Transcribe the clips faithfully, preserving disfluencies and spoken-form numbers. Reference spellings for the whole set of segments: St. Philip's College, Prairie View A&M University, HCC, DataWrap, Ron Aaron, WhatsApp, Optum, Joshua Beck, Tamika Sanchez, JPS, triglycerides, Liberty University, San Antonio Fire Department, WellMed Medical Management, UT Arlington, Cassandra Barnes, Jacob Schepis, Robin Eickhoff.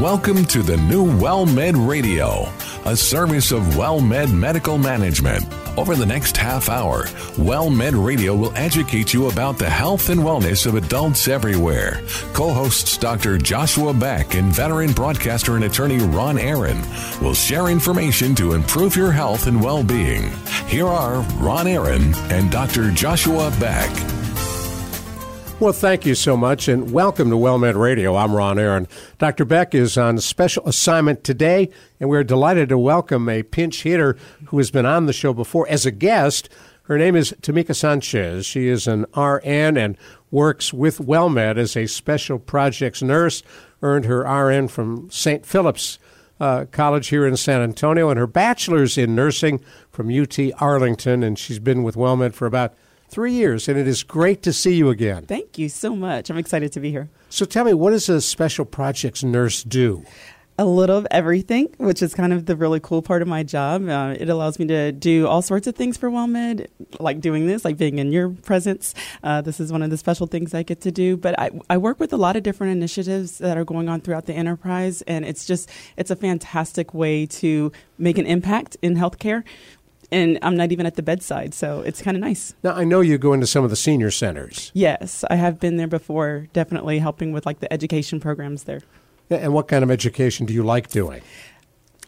Welcome to the new WellMed Radio, a service of WellMed Medical Management. Over the next half hour, WellMed Radio will educate you about the health and wellness of adults everywhere. Co-hosts Doctor Joshua Beck and veteran broadcaster and attorney Ron Aaron will share information to improve your health and well-being. Here are Ron Aaron and Doctor Joshua Beck. Well, thank you so much, and welcome to WellMed Radio. I'm Ron Aaron. Doctor Beck is on special assignment today, and we're delighted to welcome a pinch hitter who has been on the show before as a guest. Her name is Tamika Sanchez. She is an R N and works with WellMed as a special projects nurse, earned her R N from Saint Philip's uh, College here in San Antonio, and her bachelor's in nursing from U T Arlington, and she's been with WellMed for about three years, and it is great to see you again. Thank you so much. I'm excited to be here. So tell me, what does a special projects nurse do? A little of everything, which is kind of the really cool part of my job. Uh, it allows me to do all sorts of things for WellMed, like doing this, like being in your presence. Uh, this is one of the special things I get to do. But I, I work with a lot of different initiatives that are going on throughout the enterprise, and it's just, it's a fantastic way to make an impact in healthcare. And I'm not even at the bedside, so it's kind of nice. Now, I know you go into some of the senior centers. Yes, I have been there before, definitely helping with like the education programs there. And what kind of education do you like doing?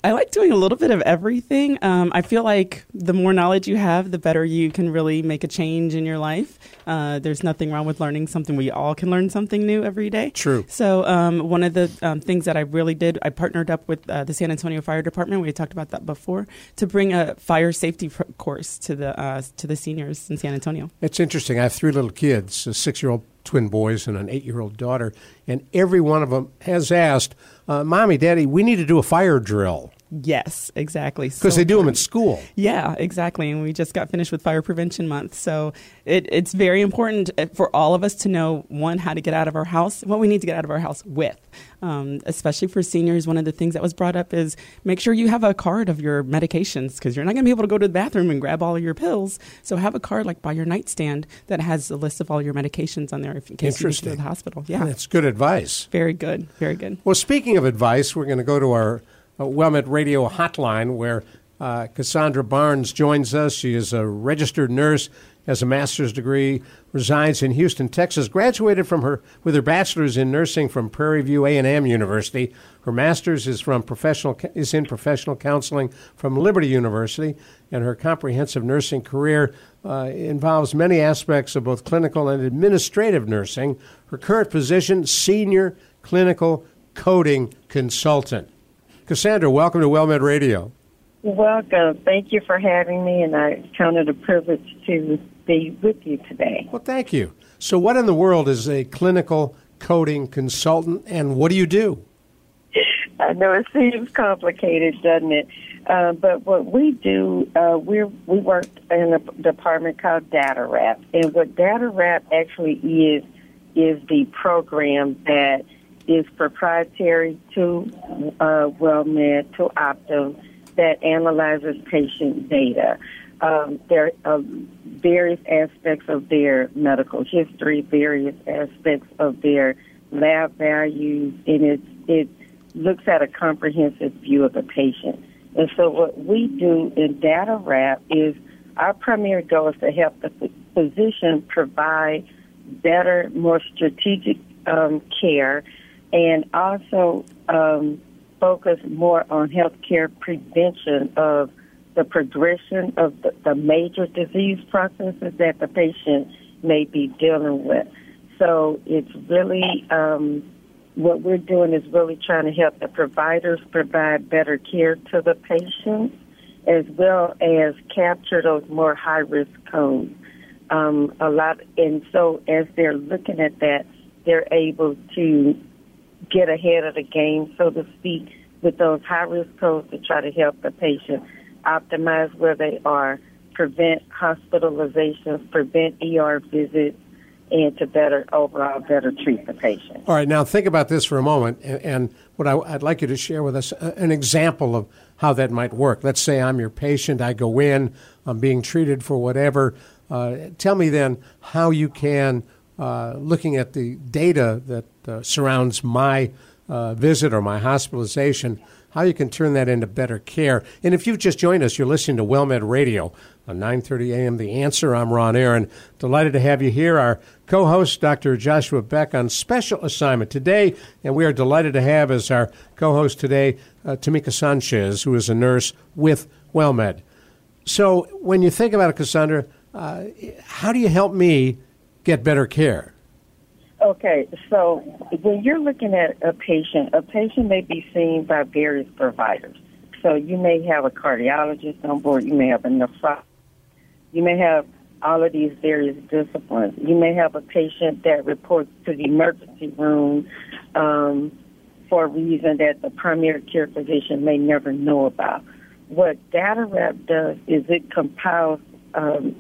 I like doing a little bit of everything. Um, I feel like the more knowledge you have, the better you can really make a change in your life. Uh, there's nothing wrong with learning something. We all can learn something new every day. True. So um, one of the um, things that I really did, I partnered up with uh, the San Antonio Fire Department. We had talked about that before, to bring a fire safety pr- course to the uh, to the seniors in San Antonio. It's interesting. I have three little kids, a six-year-old twin boys and an eight-year-old daughter, and every one of them has asked, uh, Mommy, Daddy, we need to do a fire drill. Yes, exactly. Because so they do them at school. Yeah, exactly. And we just got finished with Fire Prevention Month. So it, it's very important for all of us to know, one, how to get out of our house, what we need to get out of our house with. Um, especially for seniors, one of the things that was brought up is make sure you have a card of your medications, because you're not going to be able to go to the bathroom and grab all of your pills. So have a card like by your nightstand that has a list of all your medications on there if, in case you need to go to the hospital. Yeah, that's good advice. Very good. Very good. Well, speaking of advice, we're going to go to our Uh, WellMed Radio Hotline, where uh, Cassandra Barnes joins us. She is a registered nurse, has a master's degree, resides in Houston, Texas, graduated from her with her bachelor's in nursing from Prairie View A and M University. Her master's is from professional is in professional counseling from Liberty University, and her comprehensive nursing career uh, involves many aspects of both clinical and administrative nursing. Her current position, senior clinical coding consultant. Cassandra, welcome to WellMed Radio. Welcome. Thank you for having me, and I count it a privilege to be with you today. Well, thank you. So what in the world is a clinical coding consultant, and what do you do? I know it seems complicated, doesn't it? Uh, but what we do, uh, we're, we work in a department called DataWrap, and what DataWrap actually is is the program that is proprietary to uh, WellMed, to Optum, that analyzes patient data. Um, there are various aspects of their medical history, various aspects of their lab values, and it, it looks at a comprehensive view of the patient. And so what we do in DataWrap is our primary goal is to help the physician provide better, more strategic um, care, and also um, focus more on healthcare prevention of the progression of the, the major disease processes that the patient may be dealing with. So it's really, um, what we're doing is really trying to help the providers provide better care to the patients, as well as capture those more high-risk codes. Um, a lot, and so as they're looking at that, they're able to get ahead of the game, so to speak, with those high-risk codes to try to help the patient optimize where they are, prevent hospitalizations, prevent E R visits, and to better overall better treat the patient. All right, now think about this for a moment, and, and what I, I'd like you to share with us uh, an example of how that might work. Let's say I'm your patient, I go in, I'm being treated for whatever. Uh, tell me then how you can, Uh, looking at the data that uh, surrounds my uh, visit or my hospitalization, how you can turn that into better care. And if you've just joined us, you're listening to WellMed Radio on nine thirty a.m. The Answer. I'm Ron Aaron. Delighted to have you here. Our co-host, Doctor Joshua Beck, on special assignment today. And we are delighted to have as our co-host today, uh, Tamika Sanchez, who is a nurse with WellMed. So when you think about it, Cassandra, uh, how do you help me get better care? Okay, so when you're looking at a patient, a patient may be seen by various providers. So you may have a cardiologist on board, you may have a nephrologist, you may have all of these various disciplines. You may have a patient that reports to the emergency room um, for a reason that the primary care physician may never know about. What DataWrap does is it compiles um,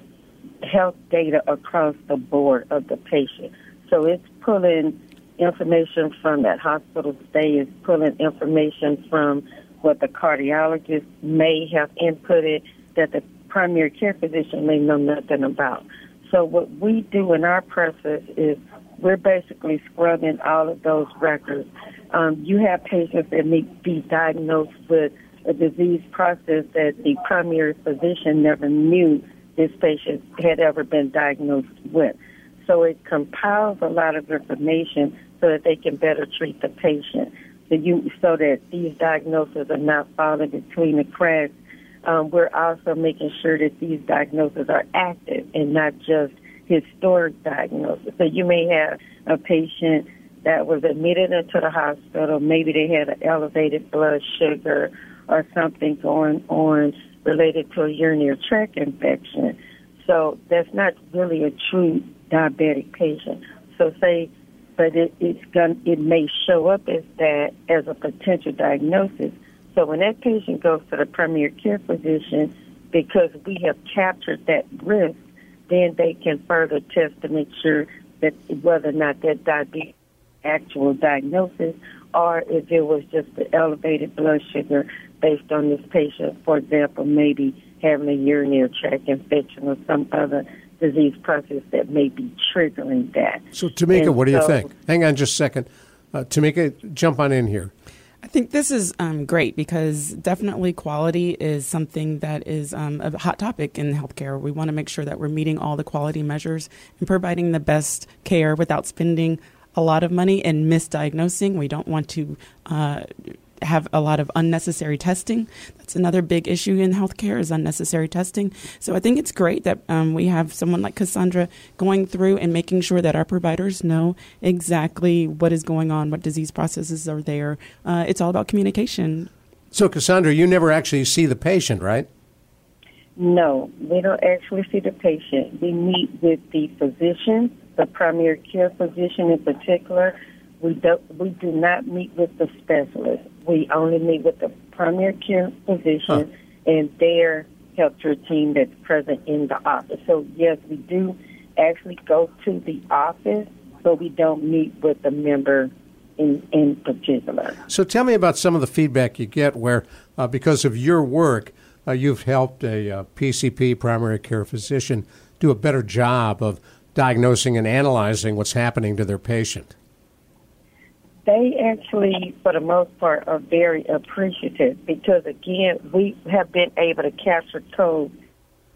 health data across the board of the patient. So it's pulling information from that hospital stay. It's pulling information from what the cardiologist may have inputted that the primary care physician may know nothing about. So what we do in our process is we're basically scrubbing all of those records. Um, you have patients that may be diagnosed with a disease process that the primary physician never knew this patient had ever been diagnosed with. So it compiles a lot of information so that they can better treat the patient, so, you, so that these diagnoses are not falling between the cracks. Um, we're also making sure that these diagnoses are active and not just historic diagnoses. So you may have a patient that was admitted into the hospital. Maybe they had an elevated blood sugar or something going on related to a urinary tract infection. So that's not really a true diabetic patient. So say, but it, it's going, it may show up as that as a potential diagnosis. So when that patient goes to the primary care physician, because we have captured that risk, then they can further test to make sure that whether or not that diabetes actual diagnosis or if it was just the elevated blood sugar based on this patient, for example, maybe having a urinary tract infection or some other disease process that may be triggering that. So, Tamika, and what do so, you think? Hang on just a second. Uh, Tamika, jump on in here. I think this is um, great because definitely quality is something that is um, a hot topic in healthcare. We want to make sure that we're meeting all the quality measures and providing the best care without spending a lot of money and misdiagnosing. We don't want to uh, have a lot of unnecessary testing. That's another big issue in healthcare is unnecessary testing. So I think it's great that um, we have someone like Cassandra going through and making sure that our providers know exactly what is going on, what disease processes are there. Uh, it's all about communication. So Cassandra, you never actually see the patient, right? No, we don't actually see the patient. We meet with the physician, the primary care physician in particular. We do, we do not meet with the specialist. We only meet with the primary care physician huh. and their healthcare team that's present in the office. So, yes, we do actually go to the office, but we don't meet with the member in, in particular. So tell me about some of the feedback you get where, uh, because of your work, uh, you've helped a uh, P C P, primary care physician, do a better job of diagnosing and analyzing what's happening to their patient. They actually, for the most part, are very appreciative because, again, we have been able to capture codes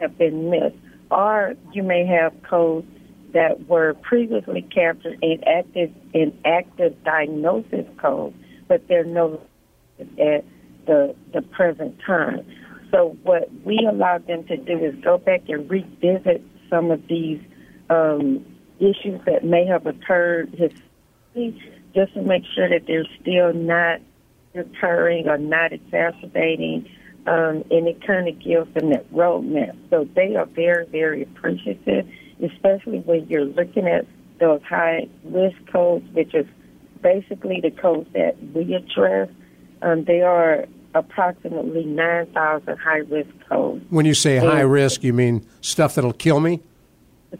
that have been missed. Or you may have codes that were previously captured in active, in active diagnosis codes, but they're no longer at the, the present time. So what we allow them to do is go back and revisit some of these um, issues that may have occurred historically, just to make sure that they're still not recurring or not exacerbating, um, and it kind of gives them that roadmap. So they are very, very appreciative, especially when you're looking at those high-risk codes, which is basically the codes that we address. Um, there are approximately nine thousand high-risk codes. When you say high-risk, you mean stuff that'll kill me?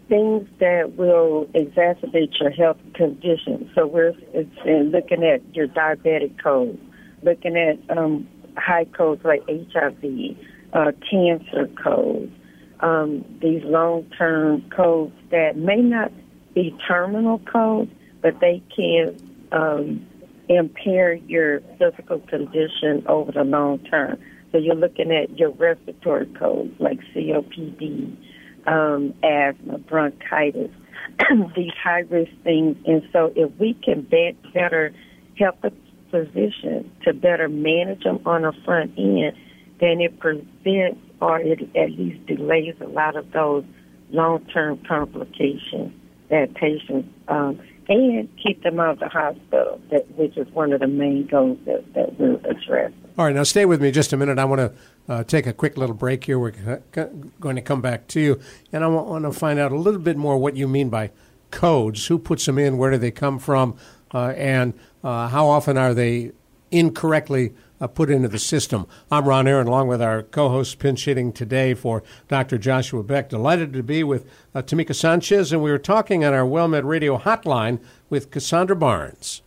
Things that will exacerbate your health condition. So we're it's, it's looking at your diabetic codes, looking at um, high codes like H I V, uh, cancer codes, um, these long-term codes that may not be terminal codes, but they can um, impair your physical condition over the long term. So you're looking at your respiratory codes like C O P D, um, asthma, bronchitis, these high-risk things. And so if we can be- better help the physician to better manage them on the front end, then it prevents or it at least delays a lot of those long-term complications that patients um, and keep them out of the hospital, that, which is one of the main goals that, that we're addressing. All right, now stay with me just a minute. I want to uh, take a quick little break here. We're going to come back to you, and I want to find out a little bit more what you mean by codes. Who puts them in? Where do they come from? Uh, and uh, how often are they incorrectly uh, put into the system? I'm Ron Aaron, along with our co-host pinch-hitting today for Doctor Joshua Beck. Delighted to be with uh, Tamika Sanchez, and we were talking on our WellMed Radio hotline with Cassandra Barnes.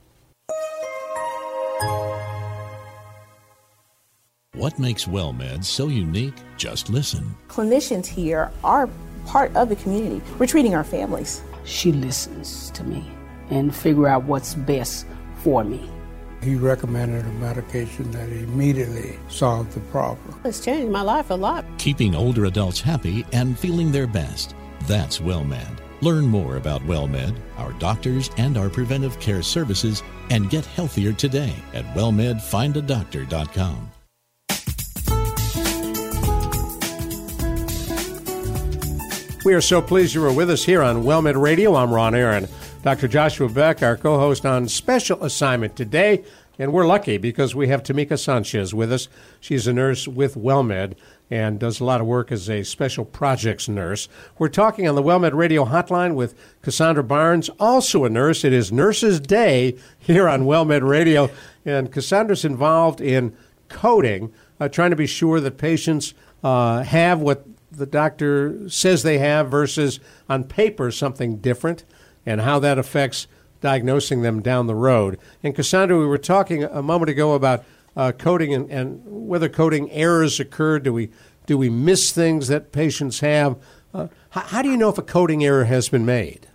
What makes WellMed so unique? Just listen. Clinicians here are part of the community. We're treating our families. She listens to me and figure out what's best for me. He recommended a medication that immediately solved the problem. It's changed my life a lot. Keeping older adults happy and feeling their best. That's WellMed. Learn more about WellMed, our doctors, and our preventive care services, and get healthier today at Well Med Find A Doctor dot com. We are so pleased you are with us here on WellMed Radio. I'm Ron Aaron. Doctor Joshua Beck, our co-host on special assignment today, and we're lucky because we have Tamika Sanchez with us. She's a nurse with WellMed and does a lot of work as a special projects nurse. We're talking on the WellMed Radio hotline with Cassandra Barnes, also a nurse. It is Nurses Day here on WellMed Radio, and Cassandra's involved in coding, uh, trying to be sure that patients uh, have what the doctor says they have versus on paper something different, and how that affects diagnosing them down the road. And Cassandra, we were talking a moment ago about uh, coding and, and whether coding errors occur. Do we do we miss things that patients have? Uh, how, how do you know if a coding error has been made?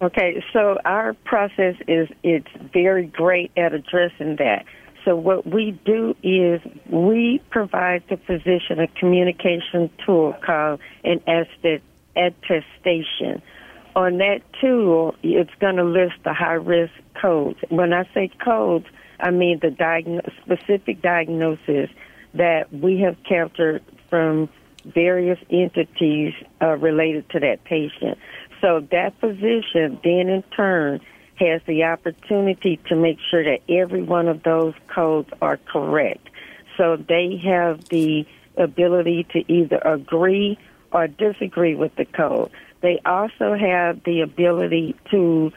Okay, so our process is it's very great at addressing that. So what we do is we provide the physician a communication tool called an attestation. On that tool, it's going to list the high-risk codes. When I say codes, I mean the diagno- specific diagnosis that we have captured from various entities uh, related to that patient. So that physician then, in turn, has the opportunity to make sure that every one of those codes are correct. So they have the ability to either agree or disagree with the code. They also have the ability to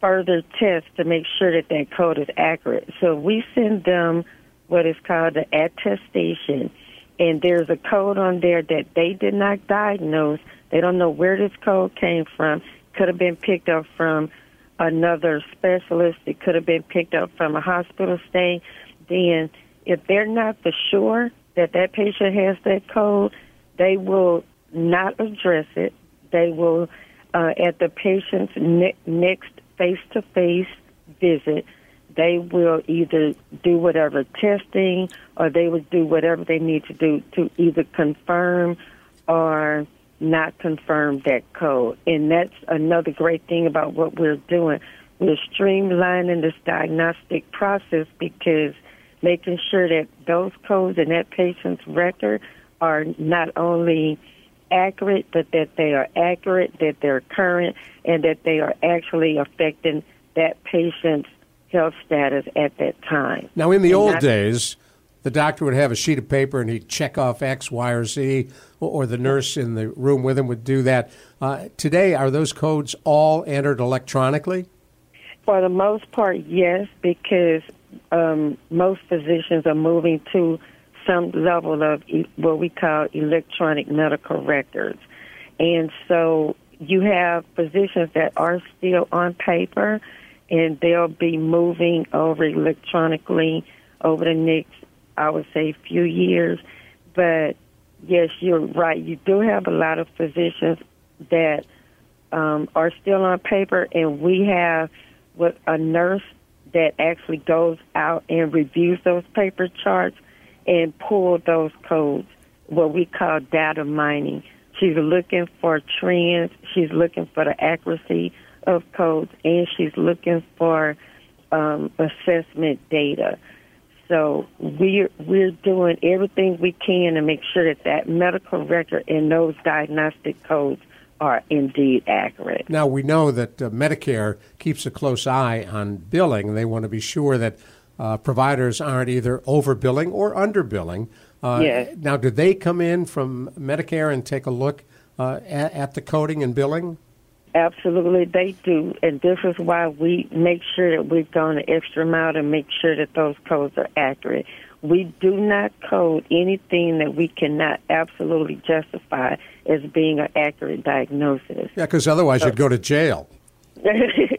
further test to make sure that that code is accurate. So we send them what is called the attestation, and there's a code on there that they did not diagnose. They don't know where this code came from. Could have been picked up from another specialist. It could have been picked up from a hospital stay. Then if they're not for sure that that patient has that code, they will not address it. They will, uh, at the patient's ne- next face-to-face visit, they will either do whatever testing or they will do whatever they need to do to either confirm or not confirm that code. And that's another great thing about what we're doing. We're streamlining this diagnostic process because making sure that those codes in that patient's record are not only accurate, but that they are accurate, that they're current, and that they are actually affecting that patient's health status at that time. Now, in the and old I- days, the doctor would have a sheet of paper and he'd check off X, Y, or Z, or the nurse in the room with him would do that. Uh, today, are those codes all entered electronically? For the most part, yes, because um, most physicians are moving to some level of what we call electronic medical records. And so you have physicians that are still on paper, and they'll be moving over electronically over the next, I would say, few years. But, yes, you're right. You do have a lot of physicians that um, are still on paper, and we have what a nurse that actually goes out and reviews those paper charts and pull those codes, what we call data mining. She's looking for trends. She's looking for the accuracy of codes, and she's looking for um, assessment data. So we're, we're doing everything we can to make sure that that medical record and those diagnostic codes are indeed accurate. Now, we know that uh, Medicare keeps a close eye on billing. They want to be sure that uh, providers aren't either overbilling or underbilling. Uh, yes. Now, do they come in from Medicare and take a look uh, at, at the coding and billing? Absolutely, they do, and this is why we make sure that we've gone the extra mile to make sure that those codes are accurate. We do not code anything that we cannot absolutely justify as being an accurate diagnosis. Yeah, because otherwise so, you'd go to jail.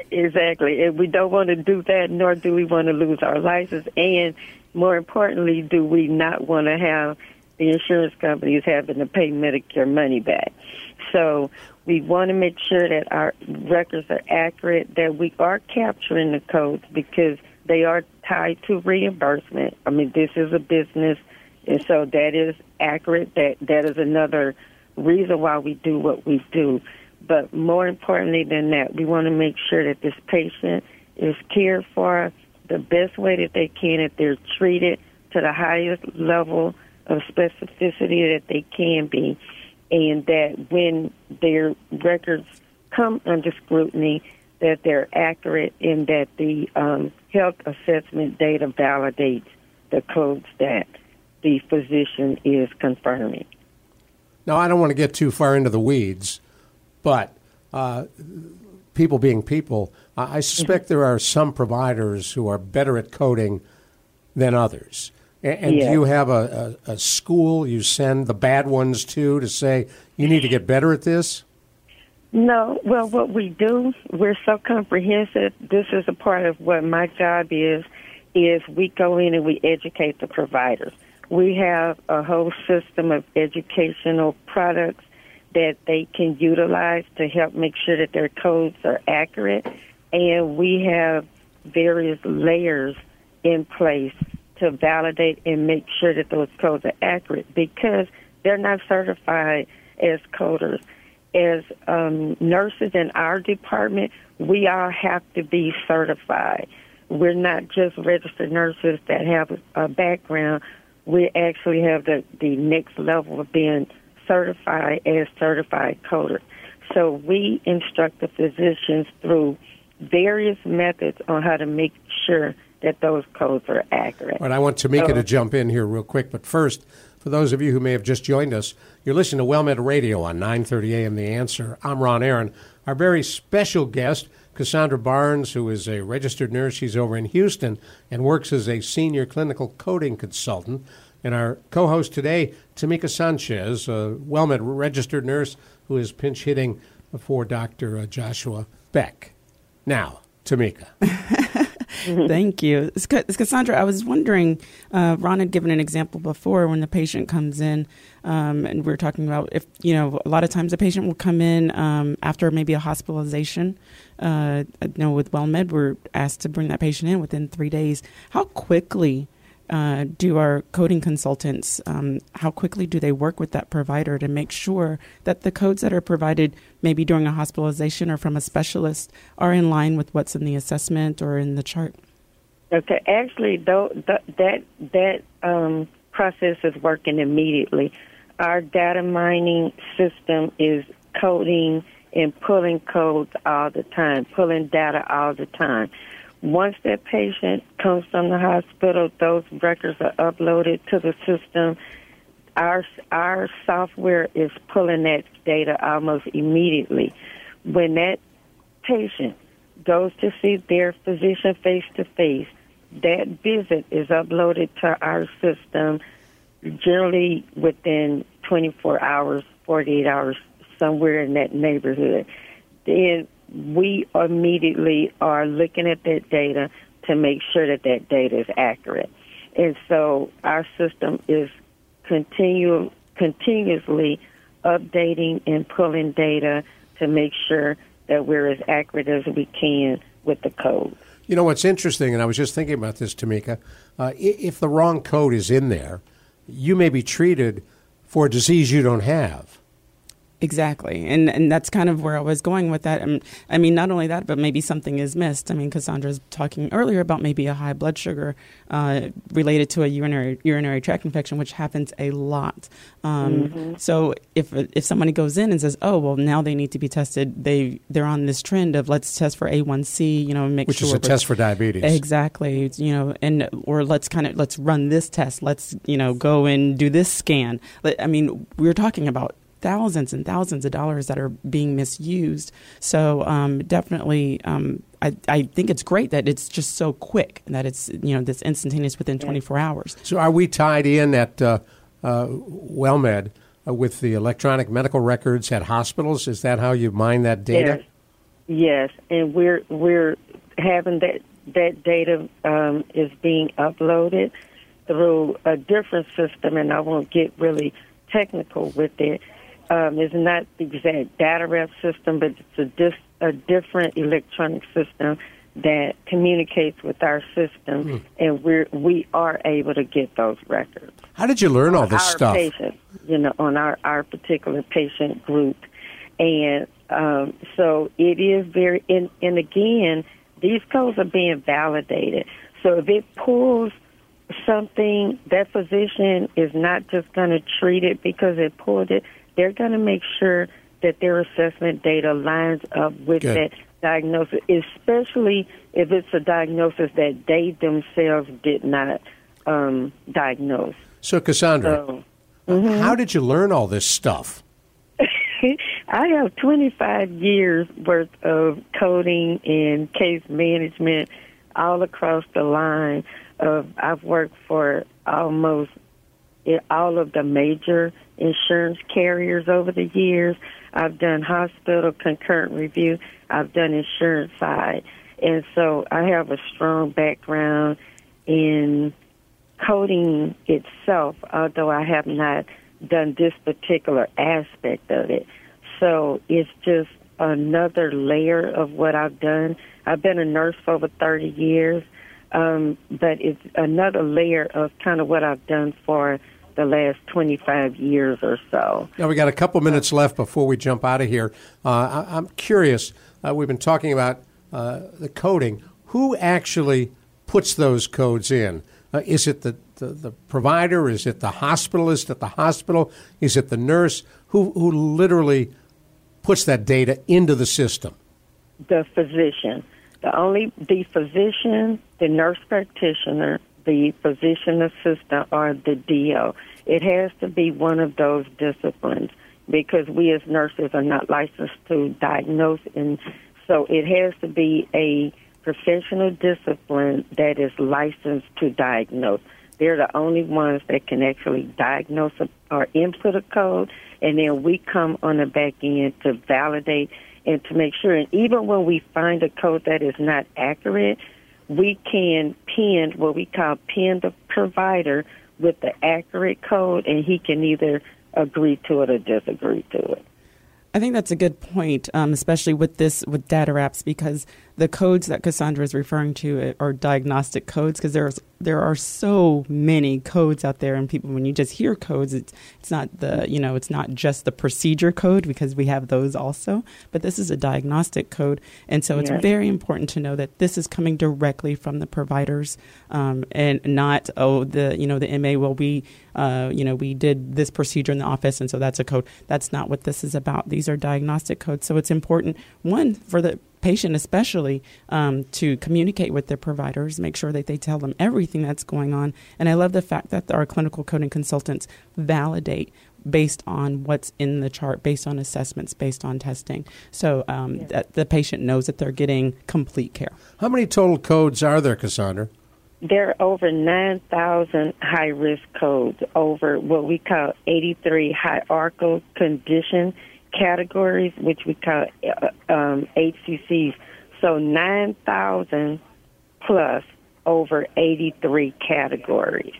Exactly, and we don't want to do that, nor do we want to lose our license, and more importantly, do we not want to have the insurance companies having to pay Medicare money back. So we want to make sure that our records are accurate, that we are capturing the codes because they are tied to reimbursement. I mean, this is a business, and so that is accurate. That that is another reason why we do what we do. But more importantly than that, we want to make sure that this patient is cared for the best way that they can, that they're treated to the highest level of specificity that they can be, and that when their records come under scrutiny, that they're accurate and that the um, health assessment data validates the codes that the physician is confirming. Now, I don't want to get too far into the weeds, but uh, people being people, I suspect mm-hmm. there are some providers who are better at coding than others. And yeah. do you have a, a, a school you send the bad ones to to say, you need to get better at this? No. Well, what we do, we're so comprehensive. This is a part of what my job is, is we go in and we educate the providers. We have a whole system of educational products that they can utilize to help make sure that their codes are accurate. And we have various layers in place to validate and make sure that those codes are accurate because they're not certified as coders. As um, nurses in our department, we all have to be certified. We're not just registered nurses that have a background. We actually have the, the next level of being certified as certified coders. So we instruct the physicians through various methods on how to make sure that those codes are accurate. All right, I want Tamika so, to jump in here real quick, but first, for those of you who may have just joined us, you're listening to WellMed Radio on nine thirty a.m. The Answer. I'm Ron Aaron. Our very special guest, Cassandra Barnes, who is a registered nurse. She's over in Houston and works as a senior clinical coding consultant. And our co-host today, Tamika Sanchez, a WellMed registered nurse who is pinch hitting for Doctor Joshua Beck. Now, Tamika. Thank you. Cassandra, I was wondering, uh, Ron had given an example before when the patient comes in, um, and we were talking about if, you know, a lot of times a patient will come in um, after maybe a hospitalization. Uh, you know, with WellMed, we're asked to bring that patient in within three days. How quickly uh, do our coding consultants, um, how quickly do they work with that provider to make sure that the codes that are provided maybe during a hospitalization or from a specialist are in line with what's in the assessment or in the chart? Okay, actually, though, th- that that um, process is working immediately. Our data mining system is coding and pulling codes all the time, pulling data all the time. Once that patient comes from the hospital, those records are uploaded to the system. Our our software is pulling that data almost immediately. When that patient goes to see their physician face-to-face, that visit is uploaded to our system generally within twenty-four hours, forty-eight hours, somewhere in that neighborhood. Then we immediately are looking at that data to make sure that that data is accurate. And so our system is continue, continuously updating and pulling data to make sure that we're as accurate as we can with the code. You know, what's interesting, and I was just thinking about this, Tamika, uh, if the wrong code is in there, you may be treated for a disease you don't have. Exactly. And and that's kind of where I was going with that. And, I mean, not only that, but maybe something is missed. I mean, Cassandra's talking earlier about maybe a high blood sugar uh, related to a urinary urinary tract infection, which happens a lot. Um, mm-hmm. So if if somebody goes in and says, oh, well, now they need to be tested, they, they're on this trend of let's test for A one C, you know, make which sure. Which is a test for diabetes. Exactly. You know, and or let's kind of, let's run this test. Let's, you know, go and do this scan. I mean, we were talking about thousands and thousands of dollars that are being misused. So um, definitely, um, I, I think it's great that it's just so quick, that it's, you know, this instantaneous within twenty-four hours. So are we tied in at uh, uh, WellMed uh, with the electronic medical records at hospitals? Is that how you mine that data? Yes, yes. And we're we're having that, that data um, is being uploaded through a different system, and I won't get really technical with it. Um, it's not the exact DataWrap system, but it's a, dis- a different electronic system that communicates with our system, mm. and we're, we are able to get those records. How did you learn all this our stuff? Patients, you know, on our, our particular patient group. And um, so it is very, and, and again, these codes are being validated. So if it pulls something, that physician is not just going to treat it because it pulled it. They're going to make sure that their assessment data lines up with Good. that diagnosis, especially if it's a diagnosis that they themselves did not um, diagnose. So, Cassandra, so, mm-hmm. how did you learn all this stuff? I have twenty-five years worth of coding and case management all across the line. Of, I've worked for almost all of the major insurance carriers over the years. I've done hospital concurrent review. I've done insurance side. And so I have a strong background in coding itself, although I have not done this particular aspect of it. So it's just another layer of what I've done. I've been a nurse for over thirty years, um, but it's another layer of kind of what I've done for the last twenty-five years or so. Now, we got a couple minutes left before we jump out of here. Uh, I, I'm curious. Uh, we've been talking about uh, the coding. Who actually puts those codes in? Uh, is it the, the, the provider? Is it the hospitalist at the hospital? Is it the nurse? Who, who literally puts that data into the system? The physician. The only the physician, the nurse practitioner, the physician assistant, or the D O. It has to be one of those disciplines because we as nurses are not licensed to diagnose. And so it has to be a professional discipline that is licensed to diagnose. They're the only ones that can actually diagnose or input a code, and then we come on the back end to validate and to make sure. And even when we find a code that is not accurate, we can pin what we call pin the provider with the accurate code, and he can either agree to it or disagree to it. I think that's a good point, um, especially with this with DataWraps, because the codes that Cassandra is referring to are diagnostic codes, because there's there are so many codes out there, and people, when you just hear codes, it's it's not the you know it's not just the procedure code, because we have those also, but this is a diagnostic code, and so it's yeah. very important to know that this is coming directly from the providers, um, and not oh the you know the M A well we uh, you know we did this procedure in the office, and so that's a code. That's not what this is about. These are diagnostic codes. So it's important, one, for the patient especially, um, to communicate with their providers, make sure that they tell them everything that's going on. And I love the fact that our clinical coding consultants validate based on what's in the chart, based on assessments, based on testing. So um, yeah. that the patient knows that they're getting complete care. How many total codes are there, Cassandra? There are over nine thousand high-risk codes, over what we call eighty-three hierarchical condition categories, which we call um, H C Cs. So nine thousand plus over eighty-three categories.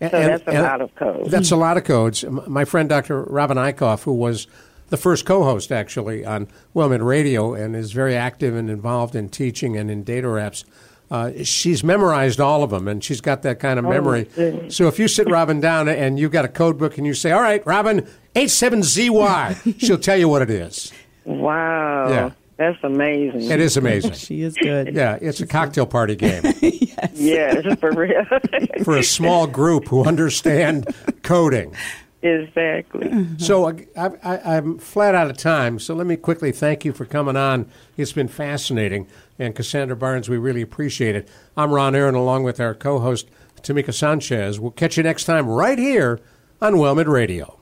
And, so that's and, a and lot of codes. That's a lot of codes. My friend, Doctor Robin Eickhoff, who was the first co-host, actually, on WellMed Radio and is very active and involved in teaching and in DataWraps, uh, she's memorized all of them, and she's got that kind of memory. Oh, so if you sit Robin down and you've got a code book and you say, all right, Robin, eight seven Z Y, she'll tell you what it is. Wow. Yeah. That's amazing. It is amazing. She is good. Yeah, it's She's a cocktail good. party game. Yes. Yes, for real. For a small group who understand coding. Exactly. So I, I, I'm flat out of time, so let me quickly thank you for coming on. It's been fascinating. And Cassandra Barnes, we really appreciate it. I'm Ron Aaron, along with our co-host, Tamika Sanchez. We'll catch you next time right here on WellMed Radio.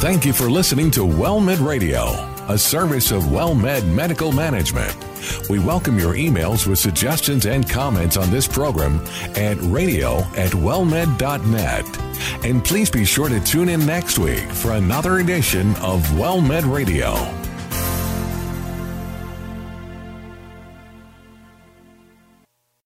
Thank you for listening to WellMed Radio, a service of WellMed Medical Management. We welcome your emails with suggestions and comments on this program at radio at wellmed dot net. And please be sure to tune in next week for another edition of WellMed Radio.